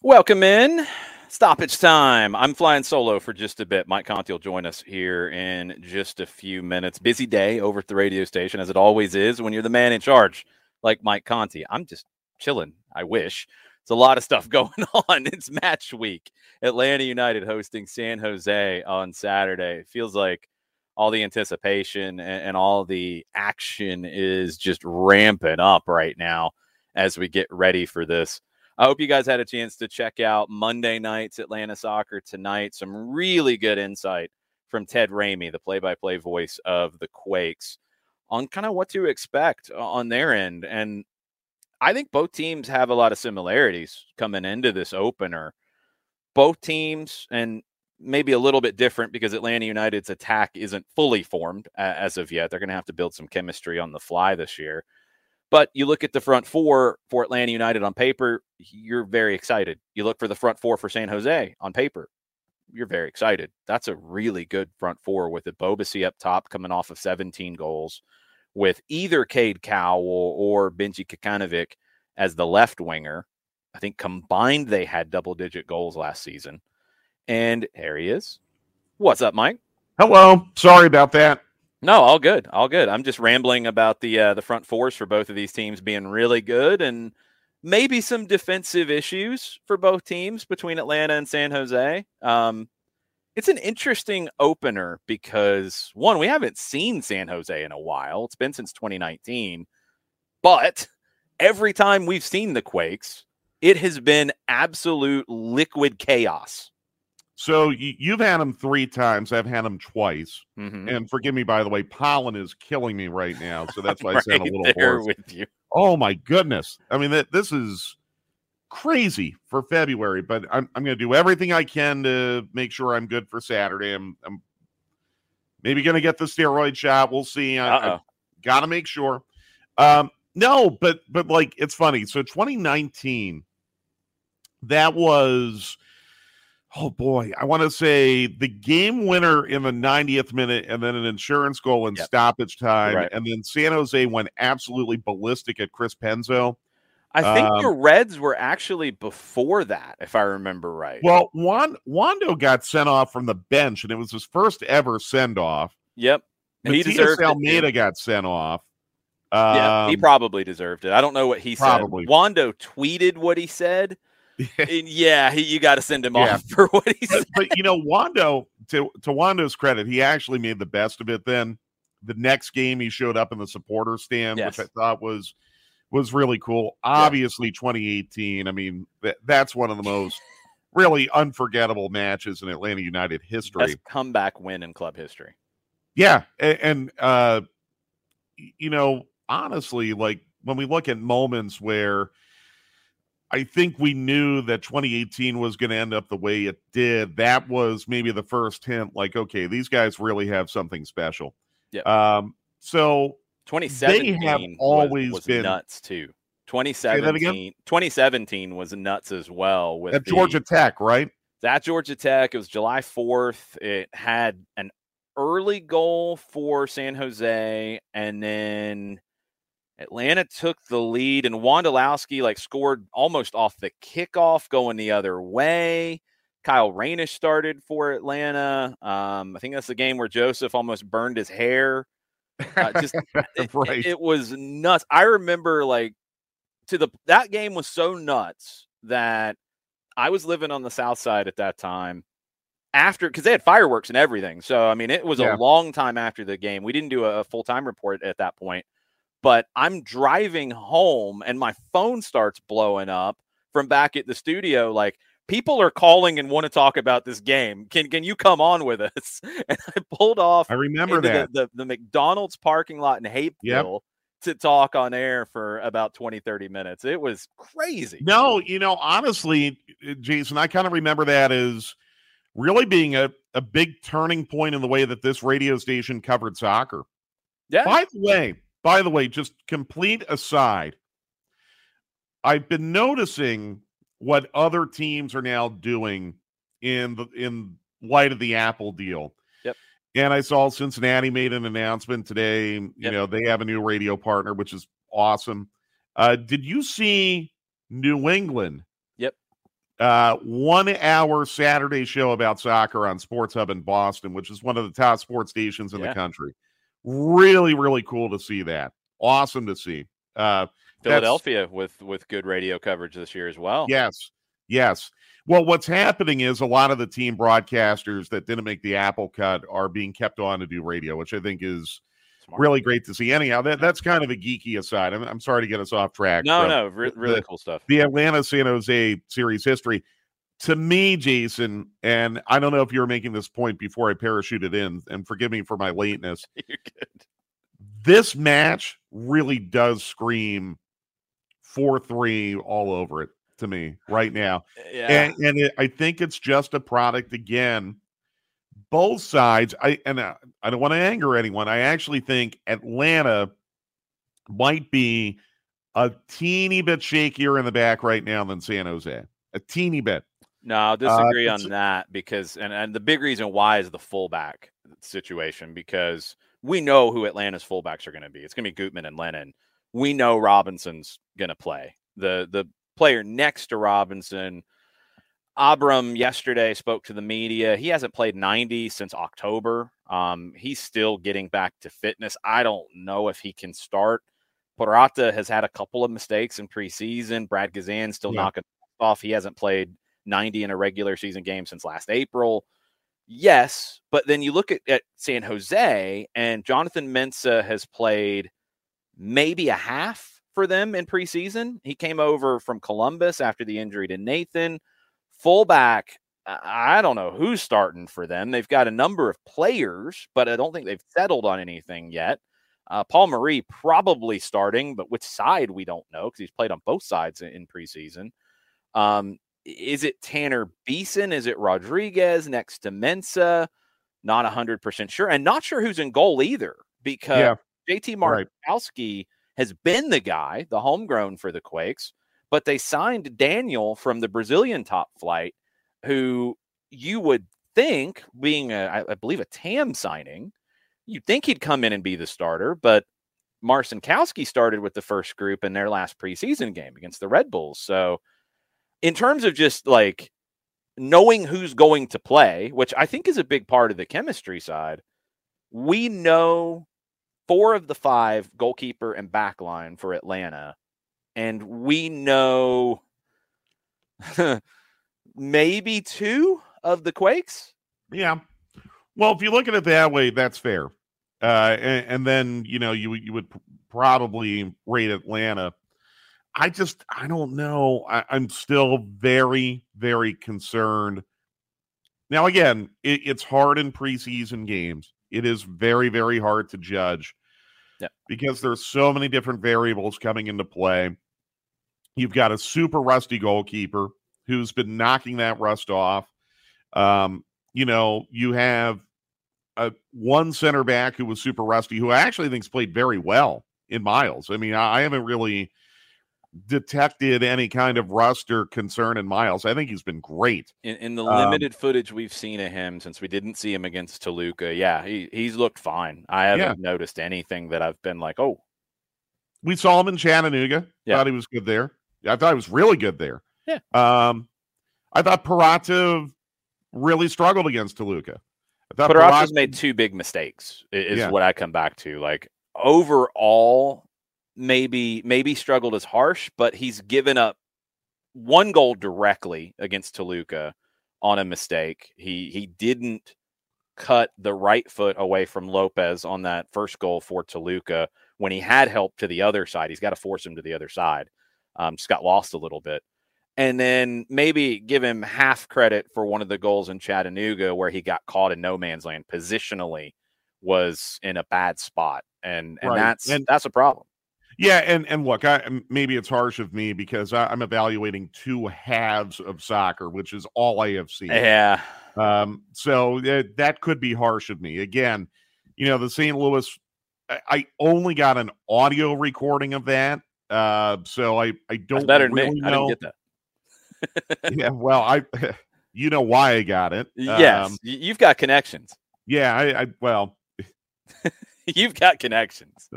Welcome in. Stoppage time. I'm flying solo for just a bit. Mike Conti will join us here in just a few minutes. Busy day over at the radio station, as it always is when you're the man in charge, like Mike Conti. I'm just chilling. I wish. It's a lot of stuff going on. It's match week. Atlanta United hosting San Jose on Saturday. It feels like all the anticipation and all the action is just ramping up right now as we get ready for this. I hope you guys had a chance to check out Monday night's Atlanta Soccer Tonight. Some really good insight from Ted Ramey, the play-by-play voice of the Quakes, on kind of what to expect on their end. And I think both teams have a lot of similarities coming into this opener. Both teams, and maybe a little bit different because Atlanta United's attack isn't fully formed as of yet. They're going to have to build some chemistry on the fly this year. But you look at the front four for Atlanta United on paper, you're very excited. You look for the front four for San Jose on paper, you're very excited. That's a really good front four with Ibobasi up top coming off of 17 goals with either Cade Cowell or Benji Kakanovic as the left winger. I think combined they had double-digit goals last season. And here he is. What's up, Mike? Hello. Sorry about that. No, all good. All good. I'm just rambling about the front fours for both of these teams being really good and maybe some defensive issues for both teams between Atlanta and San Jose. It's an interesting opener because, one, we haven't seen San Jose in a while. It's been since 2019. But every time we've seen the Quakes, it has been absolute liquid chaos. So you've had them three times. I've had them twice. Mm-hmm. And forgive me, by the way, pollen is killing me right now. So that's why right I sound a little hoarse. With you. Oh, my goodness. I mean, this is crazy for February, but I'm going to do everything I can to make sure I'm good for Saturday. I'm maybe going to get the steroid shot. We'll see. I got to make sure. No, but like, it's funny. So 2019, that was... Oh, boy. I want to say the game winner in the 90th minute and then an insurance goal in stoppage time. Right. And then San Jose went absolutely ballistic at Chris Penso. I think the Reds were actually before that, if I remember right. Well, Wando got sent off from the bench, and it was his first ever send-off. Yep. And Matías Almeyda got sent off. Yeah, he probably deserved it. I don't know what he said. Wando tweeted what he said. You got to send him off for what he said. But, you know, Wando, to Wando's credit, he actually made the best of it then. The next game, he showed up in the supporter stand, which I thought was really cool. Obviously, 2018, I mean, that's one of the most really unforgettable matches in Atlanta United history. Best comeback win in club history. Yeah, and you know, honestly, like, when we look at moments where – I think we knew that 2018 was going to end up the way it did. That was maybe the first hint, like, okay, these guys really have something special. Yeah. So 2017 they have always was been nuts too. 2017 was nuts as well with Georgia Tech, right? That Georgia Tech. It was July 4th. It had an early goal for San Jose, and then Atlanta took the lead, and Wondolowski scored almost off the kickoff going the other way. Kyle Reynish started for Atlanta. I think that's the game where Joseph almost burned his hair. It was nuts. I remember that game was so nuts that I was living on the South Side at that time after, because they had fireworks and everything. So, I mean, it was a long time after the game. We didn't do a full-time report at that point. But I'm driving home, and my phone starts blowing up from back at the studio. People are calling and want to talk about this game. Can you come on with us? And I pulled off. I remember that the McDonald's parking lot in Hapeville to talk on air for about 20, 30 minutes. It was crazy. No, honestly, Jason, I kind of remember that as really being a big turning point in the way that this radio station covered soccer. Yeah. By the way, just complete aside, I've been noticing what other teams are now doing in light of the Apple deal. Yep. And I saw Cincinnati made an announcement today. They have a new radio partner, which is awesome. Did you see New England? Yep. 1 hour Saturday show about soccer on Sports Hub in Boston, which is one of the top sports stations in the country. Really, really cool to see that. Awesome to see. Philadelphia with good radio coverage this year as well. Yes. Well, what's happening is a lot of the team broadcasters that didn't make the Apple cut are being kept on to do radio, which I think is smart. Really great to see. Anyhow, that's kind of a geeky aside. I'm sorry to get us off track. Really cool stuff. The Atlanta-San Jose series history. To me, Jason, and I don't know if you were making this point before I parachuted in, and forgive me for my lateness. You're good. This match really does scream 4-3 all over it to me right now. Yeah. And I think it's just a product, again, both sides. I don't want to anger anyone. I actually think Atlanta might be a teeny bit shakier in the back right now than San Jose. A teeny bit. No, I'll disagree on that because, and the big reason why is the fullback situation, because we know who Atlanta's fullbacks are going to be. It's going to be Gutman and Lennon. We know Robinson's going to play. The player next to Robinson, Abram, yesterday spoke to the media. He hasn't played 90 since October. He's still getting back to fitness. I don't know if he can start. Purata has had a couple of mistakes in preseason. Brad Gazan's still knocking off. He hasn't played 90 in a regular season game since last April. Yes, but then you look at San Jose, and Jonathan Mensah has played maybe a half for them in preseason. He came over from Columbus after the injury to Nathan. Fullback, I don't know who's starting for them. They've got a number of players, but I don't think they've settled on anything yet. Paul Marie probably starting, but which side we don't know because he's played on both sides in preseason. Is it Tanner Beeson? Is it Rodriguez next to Mensah? Not 100% sure. And not sure who's in goal either, because JT Markowski has been the guy, the homegrown for the Quakes, but they signed Daniel from the Brazilian top flight, who you would think, being I believe a TAM signing, you'd think he'd come in and be the starter, but Marcinkowski started with the first group in their last preseason game against the Red Bulls. So in terms of just knowing who's going to play, which I think is a big part of the chemistry side, we know 4 of the 5 goalkeeper and backline for Atlanta, and we know maybe 2 of the Quakes. Yeah. Well, if you look at it that way, that's fair. And then, you would probably rate Atlanta. I don't know. I'm still very, very concerned. Now, again, it's hard in preseason games. It is very, very hard to judge because there's so many different variables coming into play. You've got a super rusty goalkeeper who's been knocking that rust off. You have one center back who was super rusty, who I actually think's played very well in Miles. I mean, I haven't really detected any kind of roster concern in Miles. I think he's been great. In the limited footage we've seen of him, since we didn't see him against Toluca, yeah, he's looked fine. I haven't noticed anything that I've been like, oh. We saw him in Chattanooga. Yeah. Thought he was good there. I thought he was really good there. Yeah. I thought Purata really struggled against Toluca. Purata's made two big mistakes is what I come back to. Like, overall, maybe struggled is harsh, but he's given up one goal directly against Toluca on a mistake. He didn't cut the right foot away from Lopez on that first goal for Toluca when he had help to the other side. He's got to force him to the other side. Just got lost a little bit. And then maybe give him half credit for one of the goals in Chattanooga where he got caught in no man's land. Positionally was in a bad spot. And that's a problem. Yeah, and look, maybe it's harsh of me because I'm evaluating two halves of soccer, which is all I have seen. Yeah. So that could be harsh of me. Again, you know, the St. Louis, I only got an audio recording of that. So I don't really know. I didn't get that. Yeah, well, you know why I got it. Yes, you've got connections. Yeah, well... You've got connections.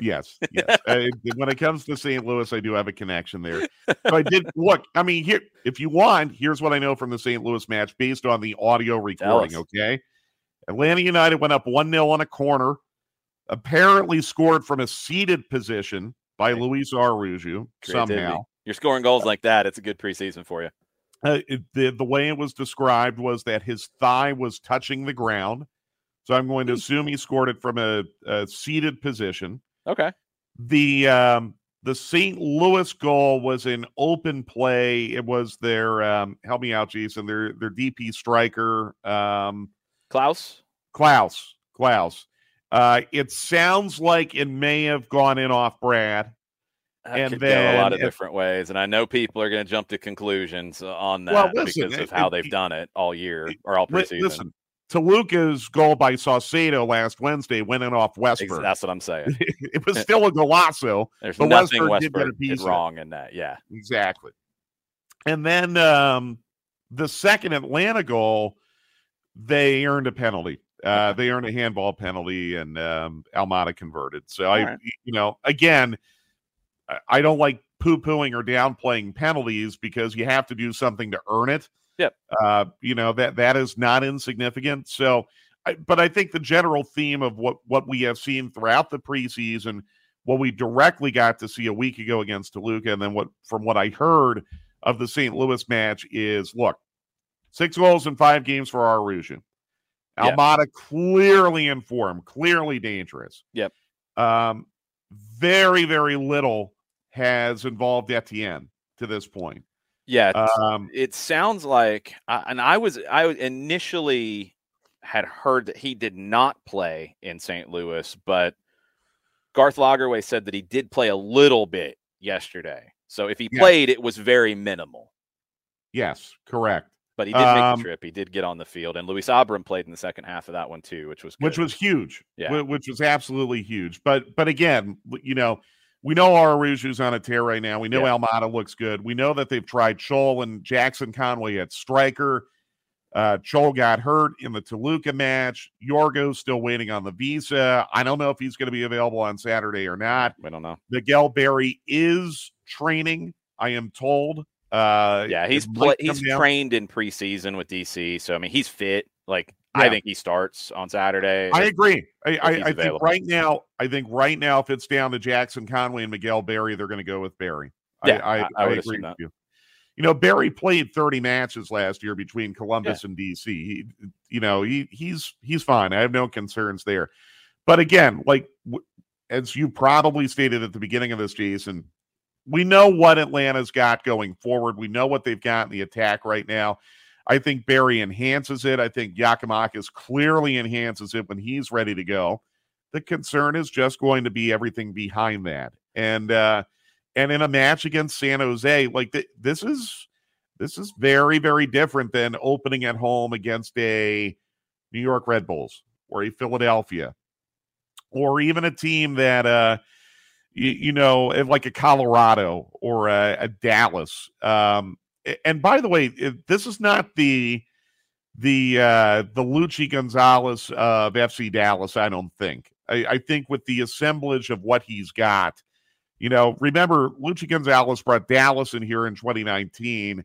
Yes. When it comes to St. Louis, I do have a connection there. So I did look. I mean, here, if you want, here's what I know from the St. Louis match based on the audio recording. Okay, Atlanta United went up 1-0 on a corner. Apparently scored from a seated position by Luis Araújo somehow. You're scoring goals like that. It's a good preseason for you. The way it was described was that his thigh was touching the ground. So I'm going to assume he scored it from a seated position. Okay. The St. Louis goal was in open play. It was their help me out, Jason. Their DP striker, Klaus. It sounds like it may have gone in off Brad. That could go a lot of different ways, and I know people are going to jump to conclusions on that because of how they've done it all year or all preseason. Listen. Toluca's goal by Saucedo last Wednesday went in off Westberg. That's what I'm saying. It was still a golazo. There's nothing Westberg did wrong in that. Yeah, exactly. And then the second Atlanta goal, they earned a penalty. They earned a handball penalty, and Almada converted. So I don't like poo-pooing or downplaying penalties because you have to do something to earn it. Yep. That is not insignificant. So, but I think the general theme of what we have seen throughout the preseason, what we directly got to see a week ago against Toluca, and then from what I heard of the St. Louis match is, look, 6 goals in 5 games for Araújo. Almada clearly in form, clearly dangerous. Yep. Very, very little has involved Etienne to this point. Yeah, it sounds like, and I initially had heard that he did not play in St. Louis, but Garth Lagerwey said that he did play a little bit yesterday. So if he played, it was very minimal. Yes, correct. But he did make the trip. He did get on the field, and Luis Abram played in the second half of that one too, which was good. Which was huge. Yeah, which was absolutely huge. But again, you know. We know Araújo's on a tear right now. We know Almada looks good. We know that they've tried Chol and Jackson Conway at striker. Chol got hurt in the Toluca match. Yorgo's still waiting on the visa. I don't know if he's going to be available on Saturday or not. We don't know. Miguel Berry is training, I am told. He's trained in preseason with DC. So, I mean, he's fit. Like, yeah. I think he starts on Saturday. I agree. I think right now, if it's down to Jackson Conway and Miguel Berry, they're going to go with Berry. Yeah, I would agree with you. You know, Berry played 30 matches last year between Columbus and DC. He's fine. I have no concerns there. But again, like as you probably stated at the beginning of this, Jason, we know what Atlanta's got going forward. We know what they've got in the attack right now. I think Berry enhances it. I think Giakoumakis clearly enhances it when he's ready to go. The concern is just going to be everything behind that. And in a match against San Jose, like this is very, very different than opening at home against a New York Red Bulls or a Philadelphia or even a team that, you know, like a Colorado or a Dallas. And by the way, this is not the Luchi Gonzalez of FC Dallas, I don't think. I think with the assemblage of what he's got, you know, remember Luchi Gonzalez brought Dallas in here in 2019,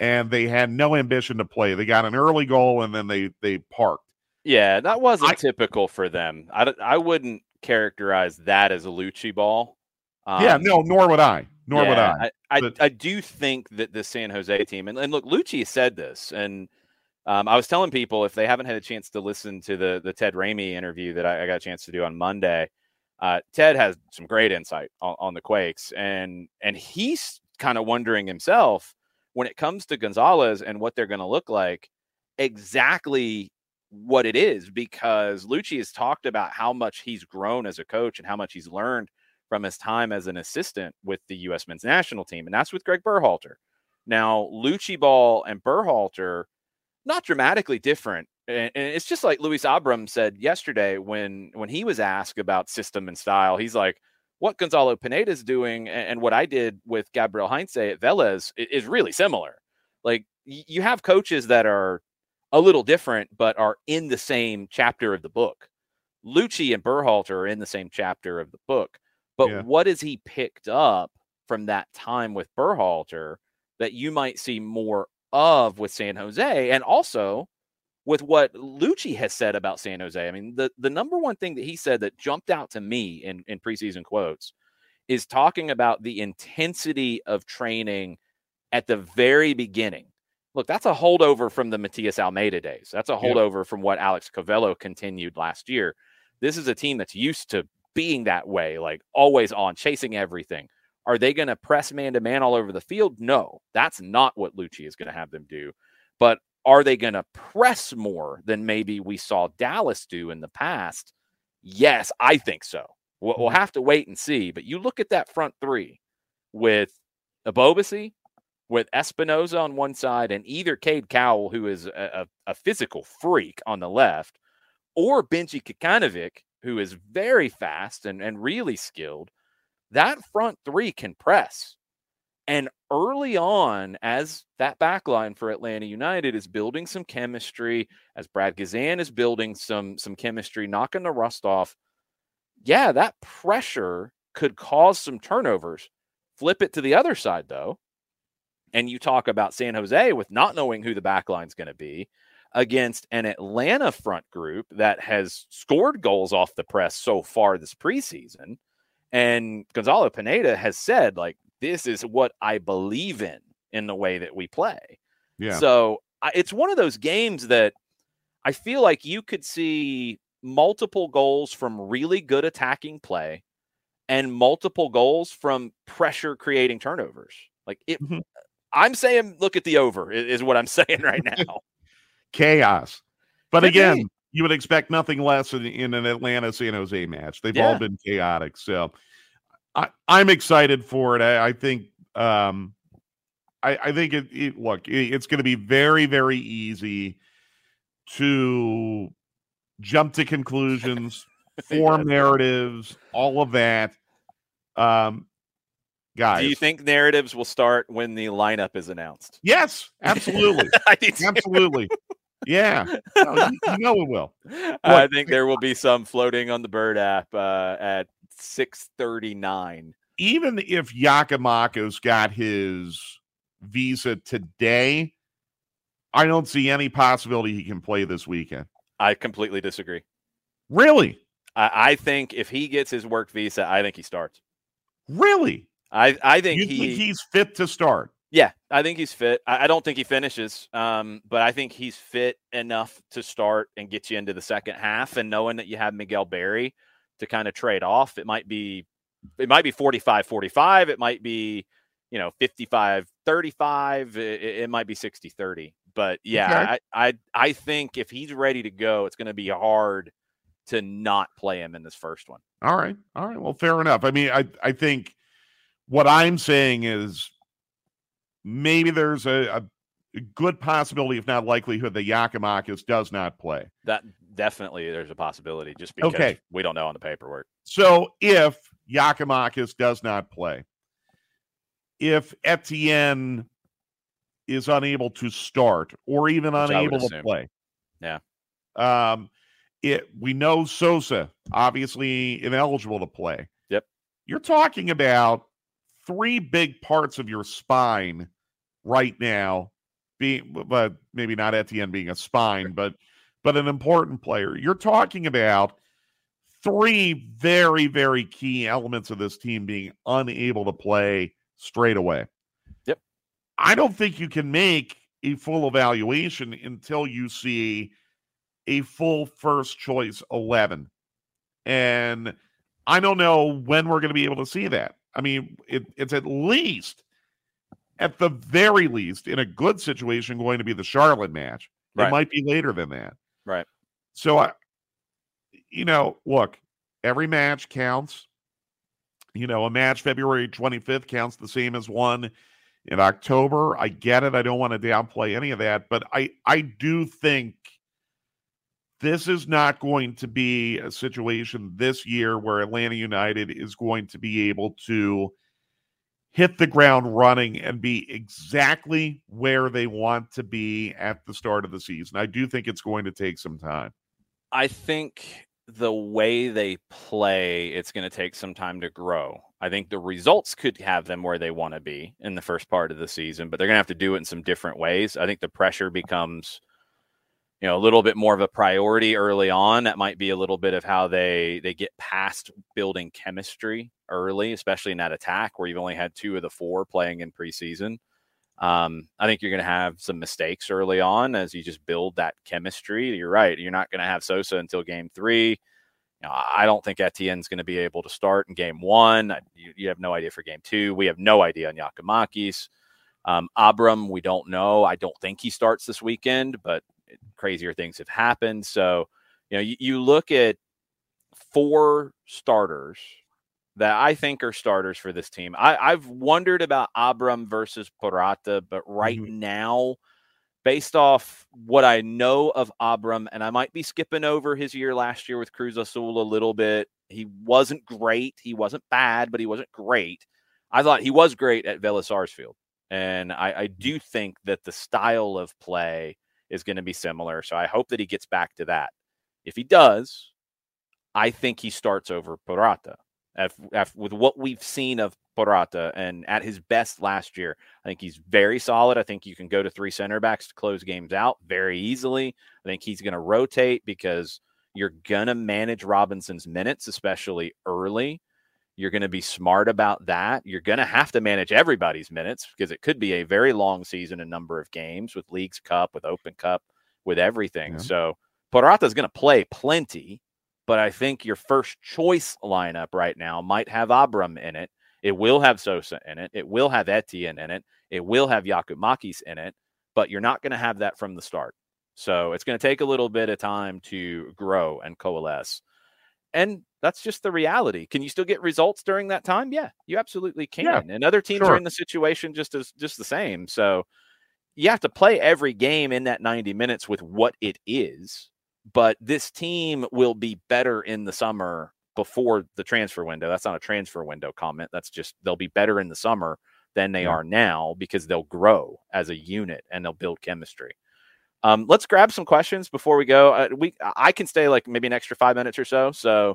and they had no ambition to play. They got an early goal, and then they parked. Yeah, that wasn't typical for them. I wouldn't characterize that as a Luchi ball. Yeah, no, nor would I. I do think that the San Jose team, and look, Luchi said this, and I was telling people, if they haven't had a chance to listen to the Ted Ramey interview that I got a chance to do on Monday, Ted has some great insight on the Quakes, and he's kind of wondering himself, when it comes to Gonzalez and what they're going to look like, exactly what it is, because Luchi has talked about how much he's grown as a coach and how much he's learned from his time as an assistant with the U.S. men's national team, and that's with Greg Berhalter. Now, Luchi ball and Berhalter, not dramatically different. And it's just like Luis Abram said yesterday when he was asked about system and style. He's like, what Gonzalo Pineda is doing and what I did with Gabriel Heinze at Vélez is really similar. Like, you have coaches that are a little different but are in the same chapter of the book. Luchi and Berhalter are in the same chapter of the book. But what has he picked up from that time with Berhalter that you might see more of with San Jose, and also with what Luchi has said about San Jose? I mean, the number one thing that he said that jumped out to me in preseason quotes is talking about the intensity of training at the very beginning. Look, that's a holdover from the Matías Almeyda days. That's a holdover from what Alex Covello continued last year. This is a team that's used to being that way, like always on, chasing everything. Are they going to press man-to-man all over the field? No, that's not what Luchi is going to have them do. But are they going to press more than maybe we saw Dallas do in the past? Yes, I think so. We'll have to wait and see. But you look at that front three with Abobasi, with Espinoza on one side, and either Cade Cowell, who is a physical freak, on the left, or Benji Kakanovic, who is very fast and really skilled. That front three can press. And early on, as that back line for Atlanta United is building some chemistry, as Brad Gazan is building some chemistry, knocking the rust off, that pressure could cause some turnovers. Flip it to the other side, though, and you talk about San Jose with not knowing who the back line's going to be against an Atlanta front group that has scored goals off the press so far this preseason. And Gonzalo Pineda has said, like, this is what I believe in the way that we play. Yeah. So it's one of those games that I feel like you could see multiple goals from really good attacking play and multiple goals from pressure creating turnovers. Like, it, I'm saying, look at the over is what I'm saying right now. Chaos. But again, you would expect nothing less in an Atlanta-San Jose match. They've all been chaotic. So I'm excited for it. I think it's going to be very, very easy to jump to conclusions, form narratives, all of that. Guys, do you think narratives will start when the lineup is announced? Yes, absolutely. Absolutely. Yeah, you know it will. I think there will be some floating on the Bird app at 6:39. Even if Giakoumakis got his visa today, I don't see any possibility he can play this weekend. I completely disagree. Really? I think if he gets his work visa, I think he starts. Really? I think he's fit to start. Yeah, I think he's fit. I don't think he finishes, but I think he's fit enough to start and get you into the second half. And knowing that you have Miguel Berry to kind of trade off, it might be 45-45. It might be, 55-35. It might be 60-30. But, yeah, okay. I think if he's ready to go, it's going to be hard to not play him in this first one. All right. Well, fair enough. I mean, I think what I'm saying is, maybe there's a good possibility, if not likelihood, that Giakoumakis does not play. That definitely there's a possibility, just because we don't know on the paperwork. So if Giakoumakis does not play, if Etienne is unable to start or even unable to play. Yeah. We know Sosa, obviously ineligible to play. Yep. You're talking about three big parts of your spine right now being, but maybe not Etienne being a spine, but an important player. You're talking about three very, very key elements of this team being unable to play straight away. Yep. I don't think you can make a full evaluation until you see a full first choice 11. And I don't know when we're going to be able to see that. I mean, it's at least, at the very least, in a good situation, going to be the Charlotte match. Right. It might be later than that. Right. So, look, every match counts. A match February 25th counts the same as one in October. I get it. I don't want to downplay any of that. But I do think this is not going to be a situation this year where Atlanta United is going to be able to hit the ground running and be exactly where they want to be at the start of the season. I do think it's going to take some time. I think the way they play, it's going to take some time to grow. I think the results could have them where they want to be in the first part of the season, but they're going to have to do it in some different ways. I think the pressure becomes, a little bit more of a priority early on. That might be a little bit of how they get past building chemistry early, especially in that attack where you've only had two of the four playing in preseason. I think you're going to have some mistakes early on as you just build that chemistry. You're right. You're not going to have Sosa until game 3. I don't think Etienne's going to be able to start in game 1. You have no idea for game 2. We have no idea on Giakoumakis. Abram, we don't know. I don't think he starts this weekend, but crazier things have happened. So, you look at 4 starters that I think are starters for this team. I've wondered about Abram versus Purata, but right now, based off what I know of Abram, and I might be skipping over his year last year with Cruz Azul a little bit. He wasn't great. He wasn't bad, but he wasn't great. I thought he was great at Vélez Sarsfield. And I do think that the style of play is going to be similar. So I hope that he gets back to that. If he does, I think he starts over Purata. With what we've seen of Purata and at his best last year, I think he's very solid. I think you can go to 3 center backs to close games out very easily. I think he's going to rotate because you're going to manage Robinson's minutes, especially early. You're going to be smart about that. You're going to have to manage everybody's minutes because it could be a very long season, a number of games with Leagues Cup, with Open Cup, with everything. Yeah. So Purata is going to play plenty. But I think your first choice lineup right now might have Abram in it. It will have Sosa in it. It will have Etienne in it. It will have Giakoumakis in it. But you're not going to have that from the start. So it's going to take a little bit of time to grow and coalesce. And that's just the reality. Can you still get results during that time? Yeah, you absolutely can. Yeah, and other teams are in the situation just the same. So you have to play every game in that 90 minutes with what it is. But this team will be better in the summer before the transfer window. That's not a transfer window comment. That's just they'll be better in the summer than they are now because they'll grow as a unit and they'll build chemistry. Let's grab some questions before we go. I can stay like maybe an extra 5 minutes or so. So,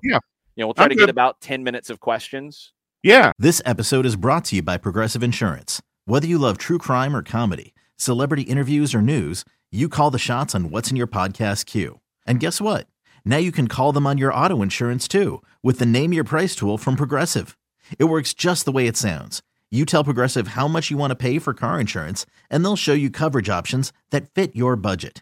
we'll try to get about 10 minutes of questions. Yeah. This episode is brought to you by Progressive Insurance. Whether you love true crime or comedy, celebrity interviews or news, you call the shots on what's in your podcast queue. And guess what? Now you can call them on your auto insurance too with the Name Your Price tool from Progressive. It works just the way it sounds. You tell Progressive how much you want to pay for car insurance, and they'll show you coverage options that fit your budget.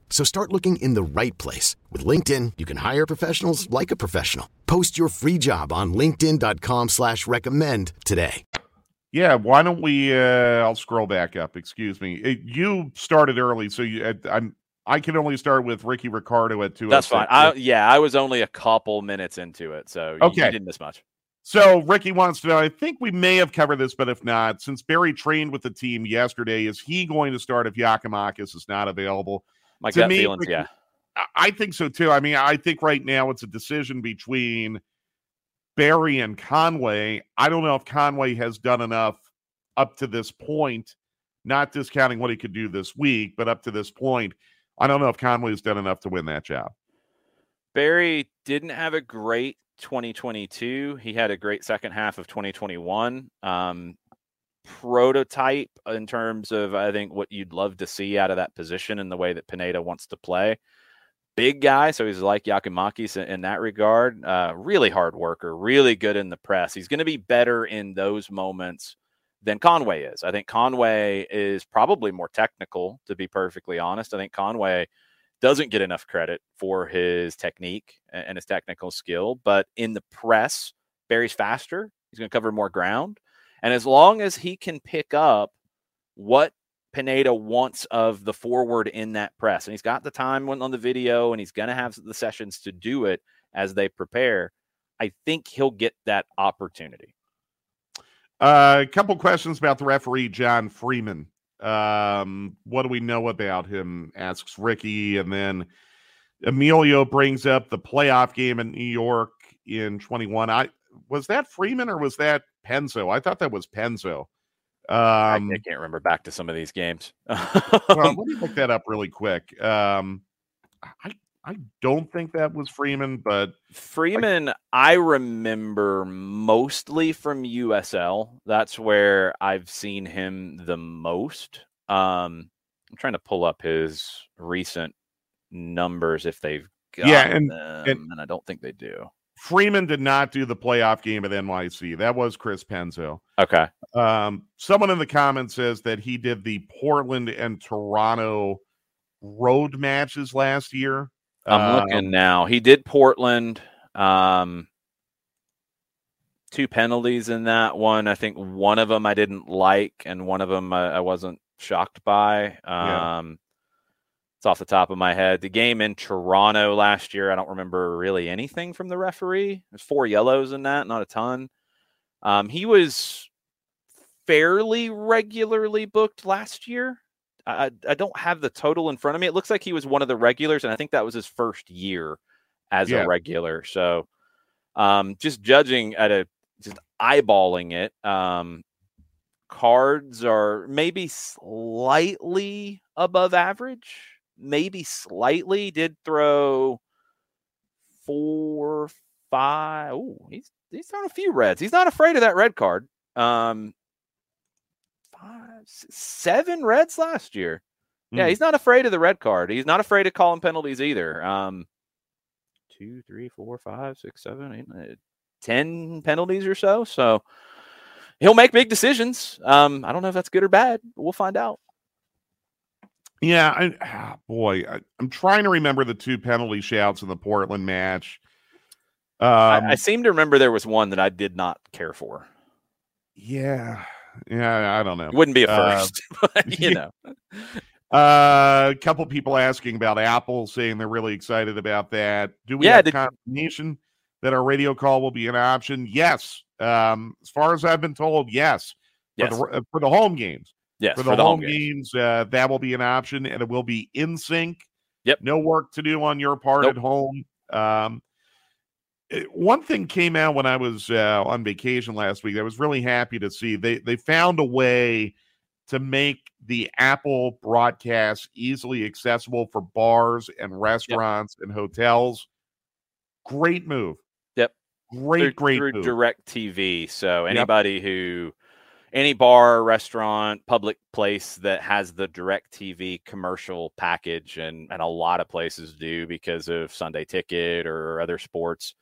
So start looking in the right place. With LinkedIn, you can hire professionals like a professional. Post your free job on linkedin.com/recommend today. Yeah, why don't we I'll scroll back up. Excuse me. You started early, so I can only start with Ricky Ricardo at 2:06. That's fine. I was only a couple minutes into it, so okay. You didn't miss much. So Ricky wants to know, I think we may have covered this, but if not, since Berry trained with the team yesterday, is he going to start if Giakoumakis is not available? My gut feelings, Ricky, yeah. I think so, too. I mean, I think right now it's a decision between Berry and Conway. I don't know if Conway has done enough up to this point, not discounting what he could do this week, but up to this point, I don't know if Conway's done enough to win that job. Berry didn't have a great 2022. He had a great second half of 2021. Prototype in terms of, I think, what you'd love to see out of that position and the way that Pineda wants to play. Big guy, so he's like Giakoumakis in that regard. Really hard worker, really good in the press. He's going to be better in those moments than Conway is. I think Conway is probably more technical, to be perfectly honest. I think Conway doesn't get enough credit for his technique and his technical skill, but in the press, Berry's faster. He's going to cover more ground. And as long as he can pick up what Pineda wants of the forward in that press, and he's got the time on the video, and he's going to have the sessions to do it as they prepare, I think he'll get that opportunity. A couple questions about the referee, John Freeman. What do we know about him, asks Ricky. And then Emilio brings up the playoff game in New York in 21. Was that Freeman or was that Penso? I thought that was Penso. I can't remember back to some of these games. Well, let me look that up really quick. I don't think that was Freeman, but Freeman, I remember mostly from USL. That's where I've seen him the most. I'm trying to pull up his recent numbers if they've got them, and I don't think they do. Freeman did not do the playoff game at NYC. That was Chris Penso. Okay. Someone in the comments says that he did the Portland and Toronto road matches last year. I'm looking now. He did Portland. 2 penalties in that one. I think one of them I didn't like, and one of them I wasn't shocked by. It's off the top of my head. The game in Toronto last year, I don't remember really anything from the referee. There's 4 yellows in that, not a ton. He was fairly regularly booked last year. I don't have the total in front of me. It looks like he was one of the regulars, and I think that was his first year as a regular. So just judging just eyeballing it, cards are maybe slightly above average. Maybe slightly. Did throw 4, 5. Oh, he's thrown a few reds. He's not afraid of that red card. 5, 6, 7 reds last year. Yeah, he's not afraid of the red card. He's not afraid of calling penalties either. 2, 3, 4, 5, 6, 7, 8, 9, 10 penalties or so. So he'll make big decisions. I don't know if that's good or bad. But we'll find out. Yeah, I'm trying to remember the 2 penalty shouts in the Portland match. I seem to remember there was one that I did not care for. Yeah, I don't know. It wouldn't be a first, but you know. A couple people asking about Apple, saying they're really excited about that. Do we have confirmation that our radio call will be an option? Yes. As far as I've been told, yes. For the home games. Yes, for the home games, that will be an option, and it will be in sync. Yep. No work to do on your part at home. One thing came out when I was on vacation last week. I was really happy to see they found a way to make the Apple broadcast easily accessible for bars and restaurants and hotels. Great move. Yep. Great move. Direct TV. So anybody who any bar, restaurant, public place that has the DirecTV commercial package, and a lot of places do because of Sunday Ticket or other sports,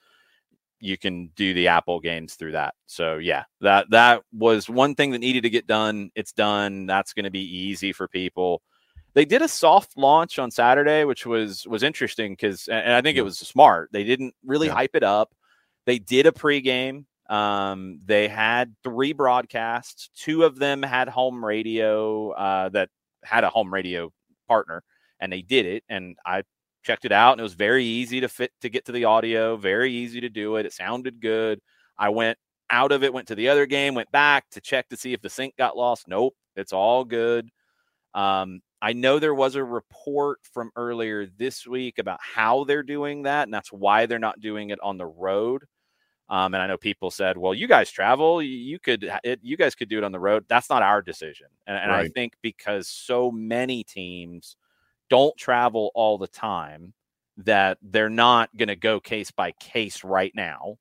you can do the Apple games through that. So yeah, that was one thing that needed to get done. It's done. That's going to be easy for people. They did a soft launch on Saturday, which was interesting because, and I think it was smart. They didn't really hype it up. They did a pregame. They had three broadcasts. Two of them had home radio that had a home radio partner, and they did it. And I checked it out, and it was very easy to get to the audio, very easy to do it. It sounded good. I went out of it, went to the other game, went back to check to see if the sync got lost. Nope, it's all good. I know there was a report from earlier this week about how they're doing that, and that's why they're not doing it on the road. And I know people said, well, you guys travel, you guys could do it on the road. That's not our decision. And right. I think because so many teams don't travel all the time that they're not going to go case by case right now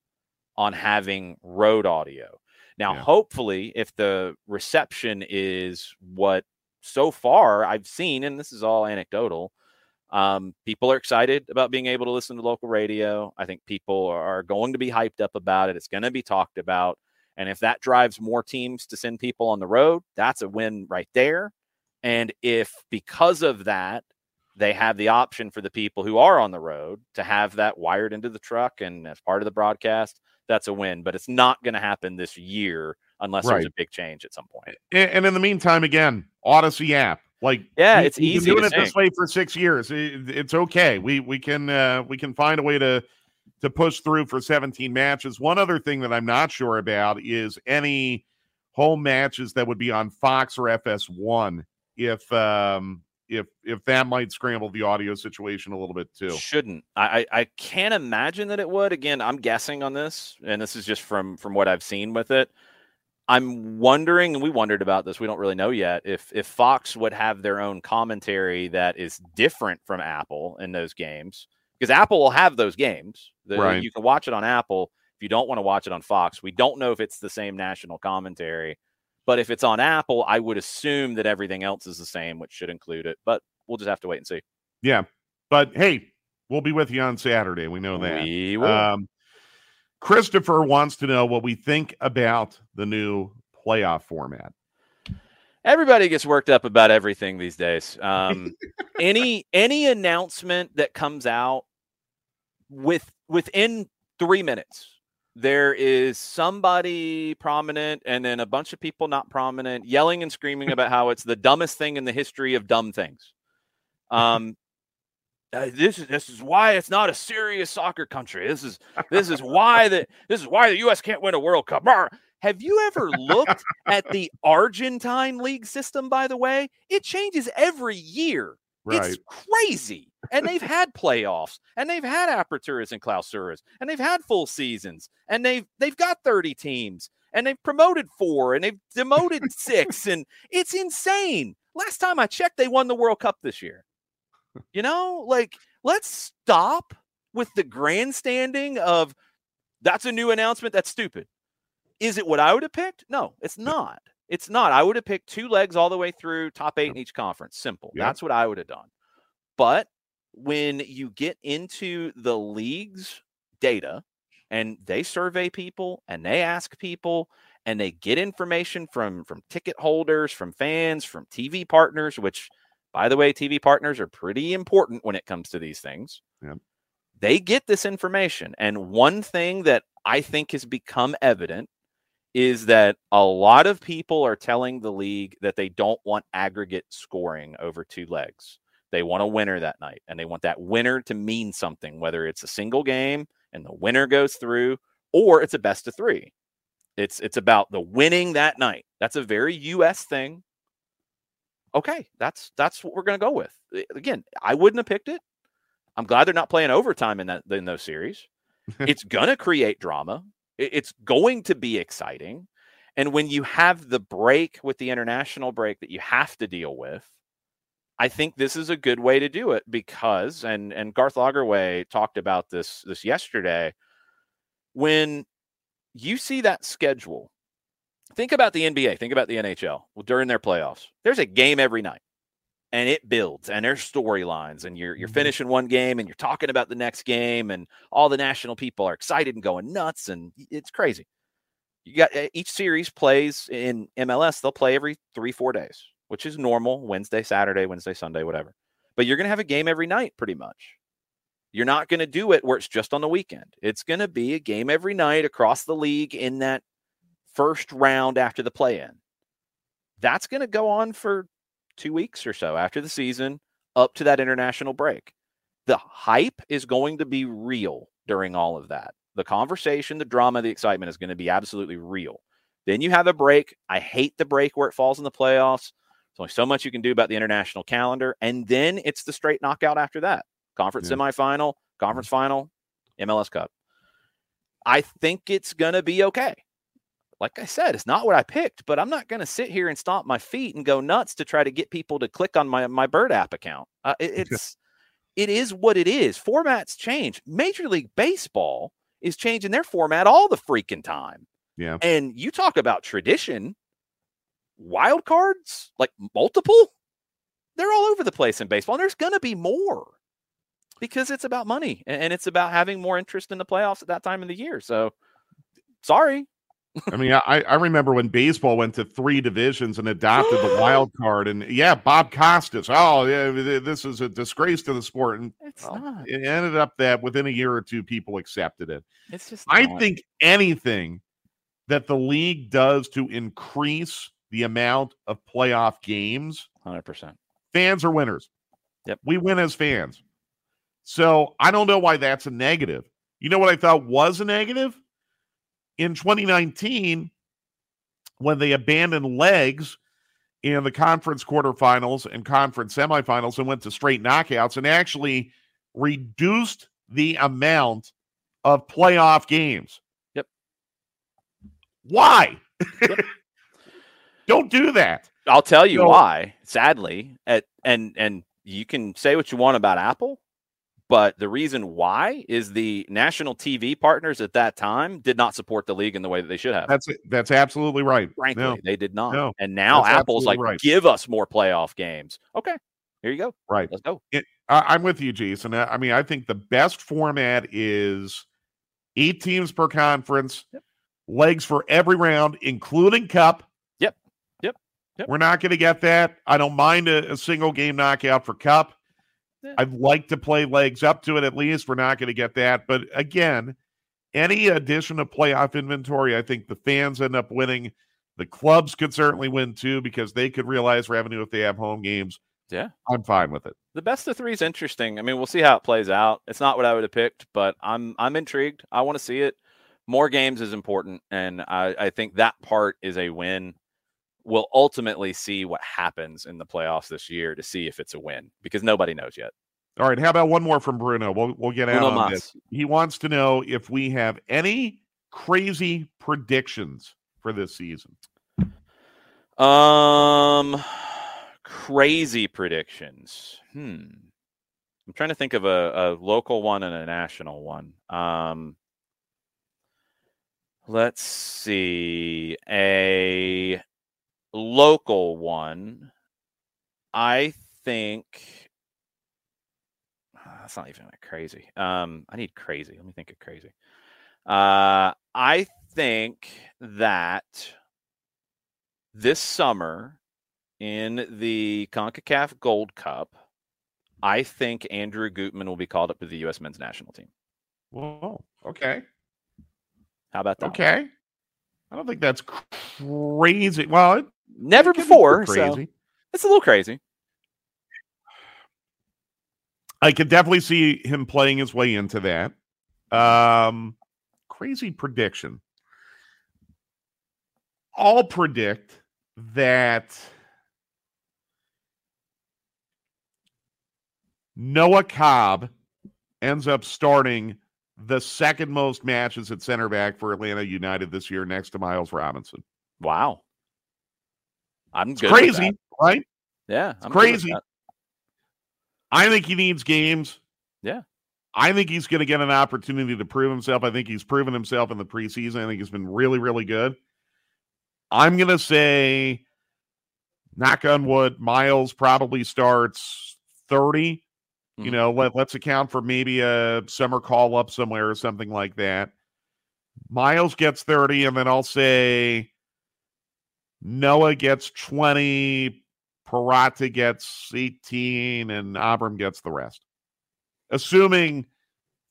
on having road audio. Now, hopefully if the reception is what so far I've seen, and this is all anecdotal, people are excited about being able to listen to local radio. I think people are going to be hyped up about it. It's going to be talked about. And if that drives more teams to send people on the road, that's a win right there. And if because of that, they have the option for the people who are on the road to have that wired into the truck and as part of the broadcast, that's a win. But it's not going to happen this year unless there's a big change at some point. And in the meantime, again, Odyssey app. Like, yeah, it's easy. We've been doing it this way for 6 years. It's okay. We can find a way to push through for 17 matches. One other thing that I'm not sure about is any home matches that would be on Fox or FS1. If that might scramble the audio situation a little bit too. Shouldn't. I can't imagine that it would. Again, I'm guessing on this, and this is just from what I've seen with it. I'm wondering, and we wondered about this, we don't really know yet, if Fox would have their own commentary that is different from Apple in those games, because Apple will have those games. Right. You can watch it on Apple if you don't want to watch it on Fox. We don't know if it's the same national commentary, but if it's on Apple, I would assume that everything else is the same, which should include it, but we'll just have to wait and see. Yeah, but hey, we'll be with you on Saturday. We know that. We will. Christopher wants to know what we think about the new playoff format. Everybody gets worked up about everything these days. Any announcement that comes out within 3 minutes, there is somebody prominent and then a bunch of people not prominent yelling and screaming about how it's the dumbest thing in the history of dumb things. This is why it's not a serious soccer country. This is why the U.S. can't win a World Cup. Have you ever looked at the Argentine league system? By the way, it changes every year. Right. It's crazy, and they've had playoffs, and they've had aperturas and clausuras, and they've had full seasons, and they've got 30 teams, and they've promoted 4, and they've demoted 6, and it's insane. Last time I checked, they won the World Cup this year. You know, like, let's stop with the grandstanding of that's a new announcement. That's stupid. Is it what I would have picked? No, it's not. It's not. I would have picked 2 legs all the way through, top 8 in each conference. Simple. Yeah. That's what I would have done. But when you get into the league's data and they survey people and they ask people and they get information from ticket holders, from fans, from TV partners, which, by the way, TV partners are pretty important when it comes to these things. Yep. They get this information. And one thing that I think has become evident is that a lot of people are telling the league that they don't want aggregate scoring over 2 legs. They want a winner that night, and they want that winner to mean something, whether it's a single game and the winner goes through or it's a best of 3. It's about the winning that night. That's a very U.S. thing. Okay, that's what we're going to go with. Again, I wouldn't have picked it. I'm glad they're not playing overtime in those series. It's going to create drama. It's going to be exciting. And when you have the break with the international break that you have to deal with, I think this is a good way to do it because, and Garth Lagerwey talked about this yesterday, when you see that schedule Think about the NBA. Think about the NHL during their playoffs. There's a game every night, and it builds, and there's storylines, and you're finishing one game, and you're talking about the next game, and all the national people are excited and going nuts, and it's crazy. You got each series plays in MLS. They'll play every 3-4 days, which is normal. Wednesday, Saturday, Wednesday, Sunday, whatever. But you're going to have a game every night, pretty much. You're not going to do it where it's just on the weekend. It's going to be a game every night across the league in that first round after the play-in. That's going to go on for 2 weeks or so after the season up to that international break. The hype is going to be real during all of that. The conversation, the drama, the excitement is going to be absolutely real. Then you have a break. I hate the break where it falls in the playoffs. There's only so much you can do about the international calendar. And then it's the straight knockout after that. Conference semifinal, conference final, MLS Cup. I think it's going to be okay. Like I said, it's not what I picked, but I'm not going to sit here and stomp my feet and go nuts to try to get people to click on my Bird app account. It is what it is. Formats change. Major League Baseball is changing their format all the freaking time. Yeah. And you talk about tradition, wild cards, like multiple, they're all over the place in baseball. And there's going to be more. Because it's about money, and it's about having more interest in the playoffs at that time of the year. So, sorry. I mean, I remember when baseball went to 3 divisions and adopted the wild card. And, yeah, Bob Costas, oh, yeah, this is a disgrace to the sport. And it's not. It ended up that within a year or two, people accepted it. It's just I think anything that the league does to increase the amount of playoff games, 100%. Fans are winners. Yep. We win as fans. So I don't know why that's a negative. You know what I thought was a negative? In 2019, when they abandoned legs in the conference quarterfinals and conference semifinals and went to straight knockouts and actually reduced the amount of playoff games. Yep. Why? Yep. Don't do that. I'll tell you why, sadly. And you can say what you want about Apple. But the reason why is the national TV partners at that time did not support the league in the way that they should have. That's absolutely right. Frankly, they did not. No, and now Apple's like, give us more playoff games. Okay, here you go. Right. Let's go. I'm with you, Jason. I mean, I think the best format is 8 teams per conference, legs for every round, including cup. Yep. We're not going to get that. I don't mind a single game knockout for cup. I'd like to play legs up to it at least. We're not going to get that. But again, any addition of playoff inventory, I think the fans end up winning. The clubs could certainly win too because they could realize revenue if they have home games. Yeah. I'm fine with it. The best of 3 is interesting. I mean, we'll see how it plays out. It's not what I would have picked, but I'm intrigued. I want to see it. More games is important, and I think that part is a win. We'll ultimately see what happens in the playoffs this year to see if it's a win because nobody knows yet. All right. How about one more from Bruno? We'll get out on this. He wants to know if we have any crazy predictions for this season. Crazy predictions. I'm trying to think of a local one and a national one. Let's see. A local one, I think that's not even like crazy. I need crazy. Let me think of crazy. I think that this summer in the CONCACAF Gold Cup, I think Andrew Gutman will be called up to the U.S. men's national team. Whoa. Okay. How about that? Okay. I don't think that's crazy. Well, never before. Crazy. So it's a little crazy. I could definitely see him playing his way into that. Crazy prediction. I'll predict that Noah Cobb ends up starting the second most matches at center back for Atlanta United this year next to Miles Robinson. Wow. It's good crazy, with that. Right? Yeah. It's crazy. I think he needs games. Yeah. I think he's going to get an opportunity to prove himself. I think he's proven himself in the preseason. I think he's been really, really good. I'm going to say, knock on wood, Miles probably starts 30. Mm-hmm. You know, let's account for maybe a summer call-up somewhere or something like that. Miles gets 30, and then I'll say Noah gets 20, Purata gets 18, and Abram gets the rest. Assuming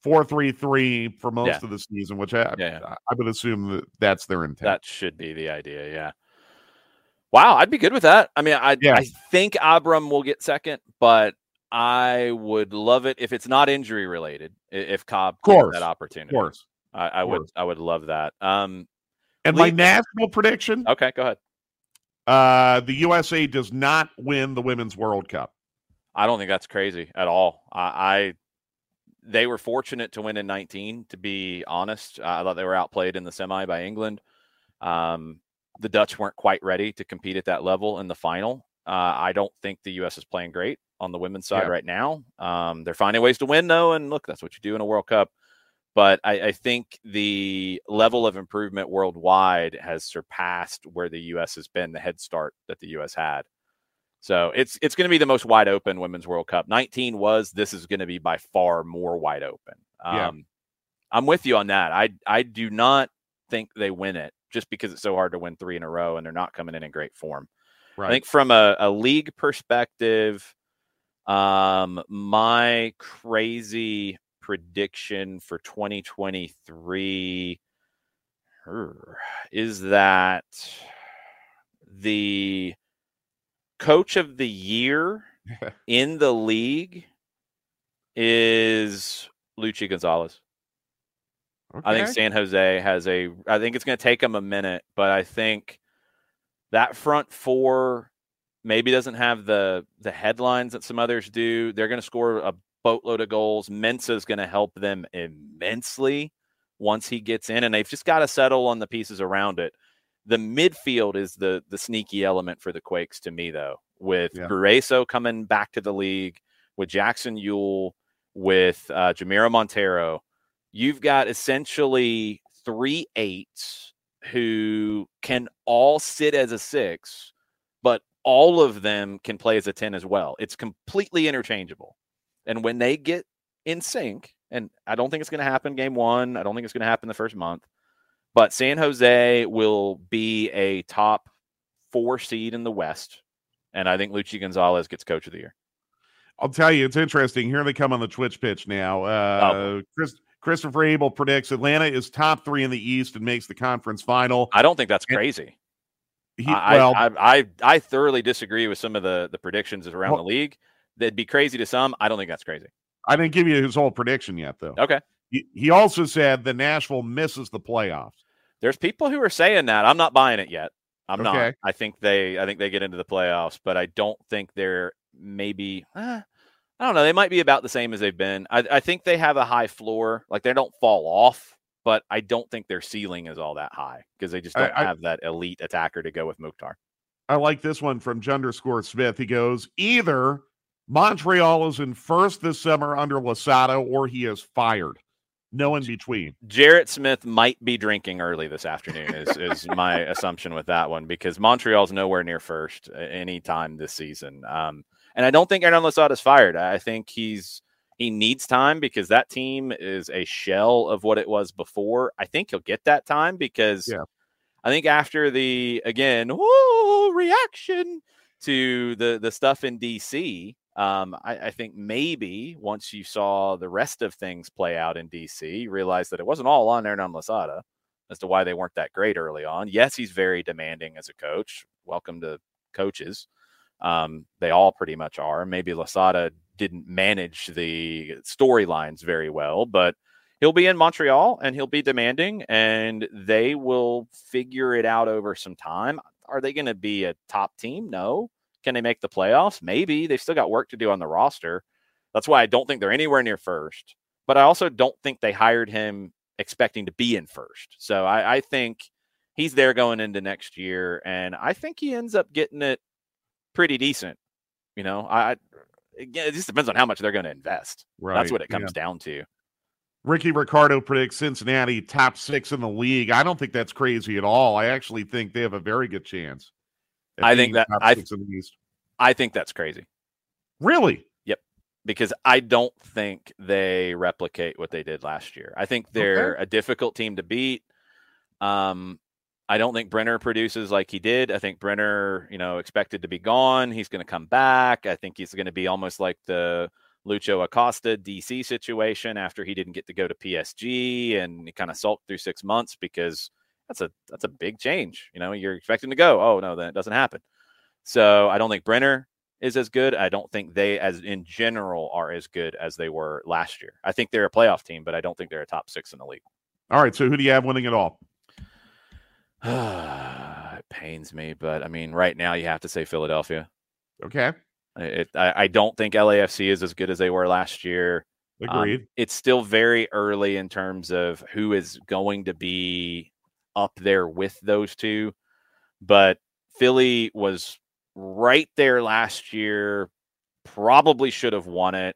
4-3-3 for most of the season, which I would assume that that's their intent. That should be the idea, yeah. Wow, I'd be good with that. I mean, I think Abram will get second, but I would love it if it's not injury-related, if Cobb gets that opportunity. Of course. I would love that. And my national prediction. Okay, go ahead. The USA does not win the Women's World Cup. I don't think that's crazy at all. They were fortunate to win in 19, to be honest. I thought they were outplayed in the semi by England. The Dutch weren't quite ready to compete at that level in the final. I don't think the U.S. is playing great on the women's side right now. They're finding ways to win, though, and look, that's what you do in a World Cup. But I think the level of improvement worldwide has surpassed where the U.S. has been, the head start that the U.S. had. So it's going to be the most wide open Women's World Cup. 19 was. This is going to be by far more wide open. I'm with you on that. I do not think they win it just because it's so hard to win three in a row and they're not coming in great form. Right. I think from a league perspective, my crazy prediction for 2023 is that the coach of the year in the league is Luchi Gonzalez. Okay. I think San Jose I think it's going to take them a minute, but I think that front four maybe doesn't have the headlines that some others do. They're going to score a boatload of goals. Mensah is going to help them immensely once he gets in, and they've just got to settle on the pieces around it. The midfield is the sneaky element for the Quakes to me, though, with Barreso coming back to the league, with Jackson Ewell, with Jamira Montero. You've got essentially 3 8s who can all sit as a 6, but all of them can play as a 10 as well. It's completely interchangeable. And when they get in sync, and I don't think it's going to happen game one. I don't think it's going to happen the first month. But San Jose will be a top 4 seed in the West. And I think Luchi Gonzalez gets coach of the year. I'll tell you, it's interesting. Here they come on the Twitch pitch now. Christopher Abel predicts Atlanta is top 3 in the East and makes the conference final. I don't think that's crazy. I thoroughly disagree with some of the predictions around the league. That'd be crazy to some. I don't think that's crazy. I didn't give you his whole prediction yet, though. Okay. He also said that Nashville misses the playoffs. There's people who are saying that. I'm not buying it yet. I'm not. I think they get into the playoffs, but I don't think they're maybe. I don't know. They might be about the same as they've been. I think they have a high floor. Like, they don't fall off, but I don't think their ceiling is all that high because they just don't have that elite attacker to go with Mukhtar. I like this one from _Smith. He goes, either Montreal is in first this summer under Losada, or he is fired. No in between. Jarrett Smith might be drinking early this afternoon is my assumption with that one, because Montreal's nowhere near first any time this season. And I don't think Hernan Losada is fired. I think he needs time because that team is a shell of what it was before. I think he'll get that time because I think after the, again, reaction to the stuff in D.C., I think maybe once you saw the rest of things play out in D.C., you realized that it wasn't all on Hernan Losada as to why they weren't that great early on. Yes, he's very demanding as a coach. Welcome to coaches. They all pretty much are. Maybe Losada didn't manage the storylines very well, but he'll be in Montreal and he'll be demanding, and they will figure it out over some time. Are they going to be a top team? No. Can they make the playoffs? Maybe. They've still got work to do on the roster. That's why I don't think they're anywhere near first. But I also don't think they hired him expecting to be in first. So I think he's there going into next year, and I think he ends up getting it pretty decent. You know, it just depends on how much they're going to invest. Right. That's what it comes down to. Ricky Ricardo predicts Cincinnati top 6 in the league. I don't think that's crazy at all. I actually think they have a very good chance. I think that's crazy. Really? Yep. Because I don't think they replicate what they did last year. I think they're a difficult team to beat. I don't think Brenner produces like he did. I think Brenner, expected to be gone. He's going to come back. I think he's going to be almost like the Lucho Acosta DC situation after he didn't get to go to PSG and he kind of sulked through 6 months because that's a big change. You're expecting to go. Oh no, then it doesn't happen. So I don't think Brenner is as good. I don't think they as in general are as good as they were last year. I think they're a playoff team, but I don't think they're a top 6 in the league. All right. So who do you have winning it all? It pains me, but right now you have to say Philadelphia. Okay. I don't think LAFC is as good as they were last year. Agreed. It's still very early in terms of who is going to be up there with those two. But Philly was right there last year, probably should have won it.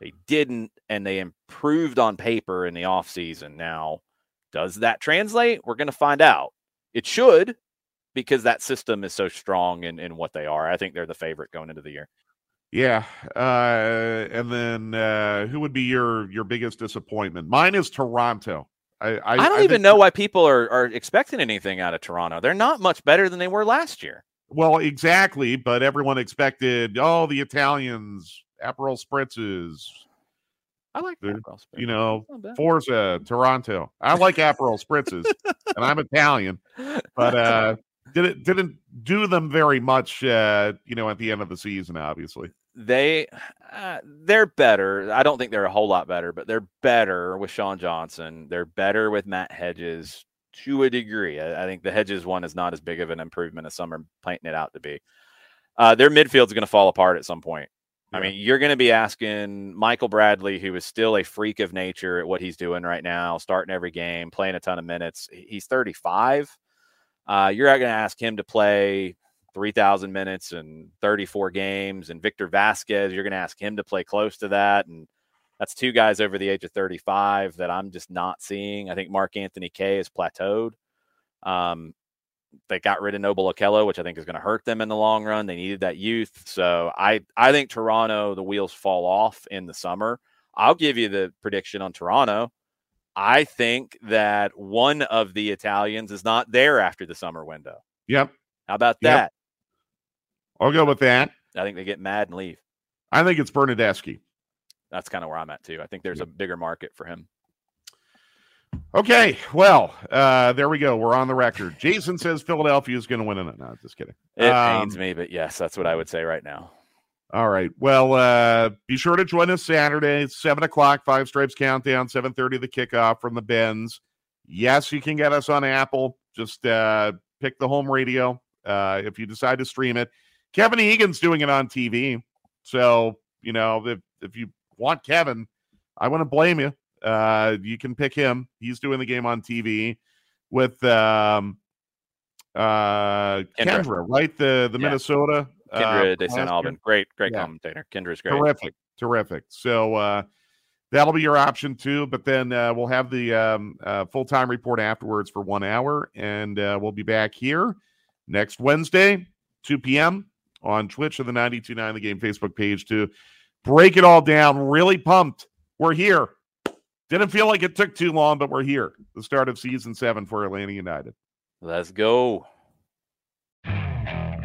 They didn't, and they improved on paper in the offseason. Now, does that translate? We're going to find out. It should. Because that system is so strong in what they are. I think they're the favorite going into the year. Yeah. And then who would be your biggest disappointment? Mine is Toronto. I don't even know why people are expecting anything out of Toronto. They're not much better than they were last year. Well, exactly. But everyone expected, the Italians, Aperol Spritzes. I like Aperol Spritzes. Forza, Toronto. I like Aperol Spritzes, and I'm Italian. But... Didn't do them very much, at the end of the season, obviously. They're better. I don't think they're a whole lot better, but they're better with Sean Johnson. They're better with Matt Hedges to a degree. I think the Hedges one is not as big of an improvement as some are painting it out to be. Their midfield's going to fall apart at some point. Yeah. You're going to be asking Michael Bradley, who is still a freak of nature at what he's doing right now, starting every game, playing a ton of minutes. He's 35. You're not going to ask him to play 3,000 minutes and 34 games. And Victor Vasquez, you're going to ask him to play close to that. And that's two guys over the age of 35 that I'm just not seeing. I think Mark Anthony Kay has plateaued. They got rid of Noble Okello, which I think is going to hurt them in the long run. They needed that youth. So I think Toronto, the wheels fall off in the summer. I'll give you the prediction on Toronto. I think that one of the Italians is not there after the summer window. Yep. How about that? I'll go with that. I think they get mad and leave. I think it's Bernadeschi. That's kind of where I'm at, too. I think there's a bigger market for him. Okay. Well, there we go. We're on the record. Jason says Philadelphia is going to win it. No, just kidding. It pains me, but yes, that's what I would say right now. All right. Well, be sure to join us Saturday, 7 o'clock, Five Stripes Countdown, 7:30, the kickoff from the Benz. Yes, you can get us on Apple. Just pick the home radio if you decide to stream it. Kevin Egan's doing it on TV. So, if you want Kevin, I wouldn't blame you. You can pick him. He's doing the game on TV with Kendra, right? The Minnesota. Kendra de St. Alban, great commentator. Kendra's great. Terrific. So that'll be your option too. But then we'll have the full-time report afterwards for 1 hour. And we'll be back here next Wednesday, 2 p.m. on Twitch of the 92.9 The Game Facebook page to break it all down. Really pumped. We're here. Didn't feel like it took too long, but we're here. The start of season 7 for Atlanta United. Let's go.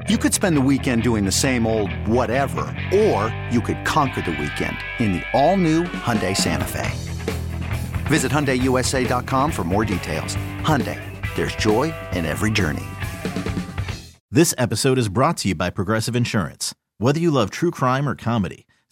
You could spend the weekend doing the same old whatever, or you could conquer the weekend in the all-new Hyundai Santa Fe. Visit HyundaiUSA.com for more details. Hyundai, there's joy in every journey. This episode is brought to you by Progressive Insurance. Whether you love true crime or comedy,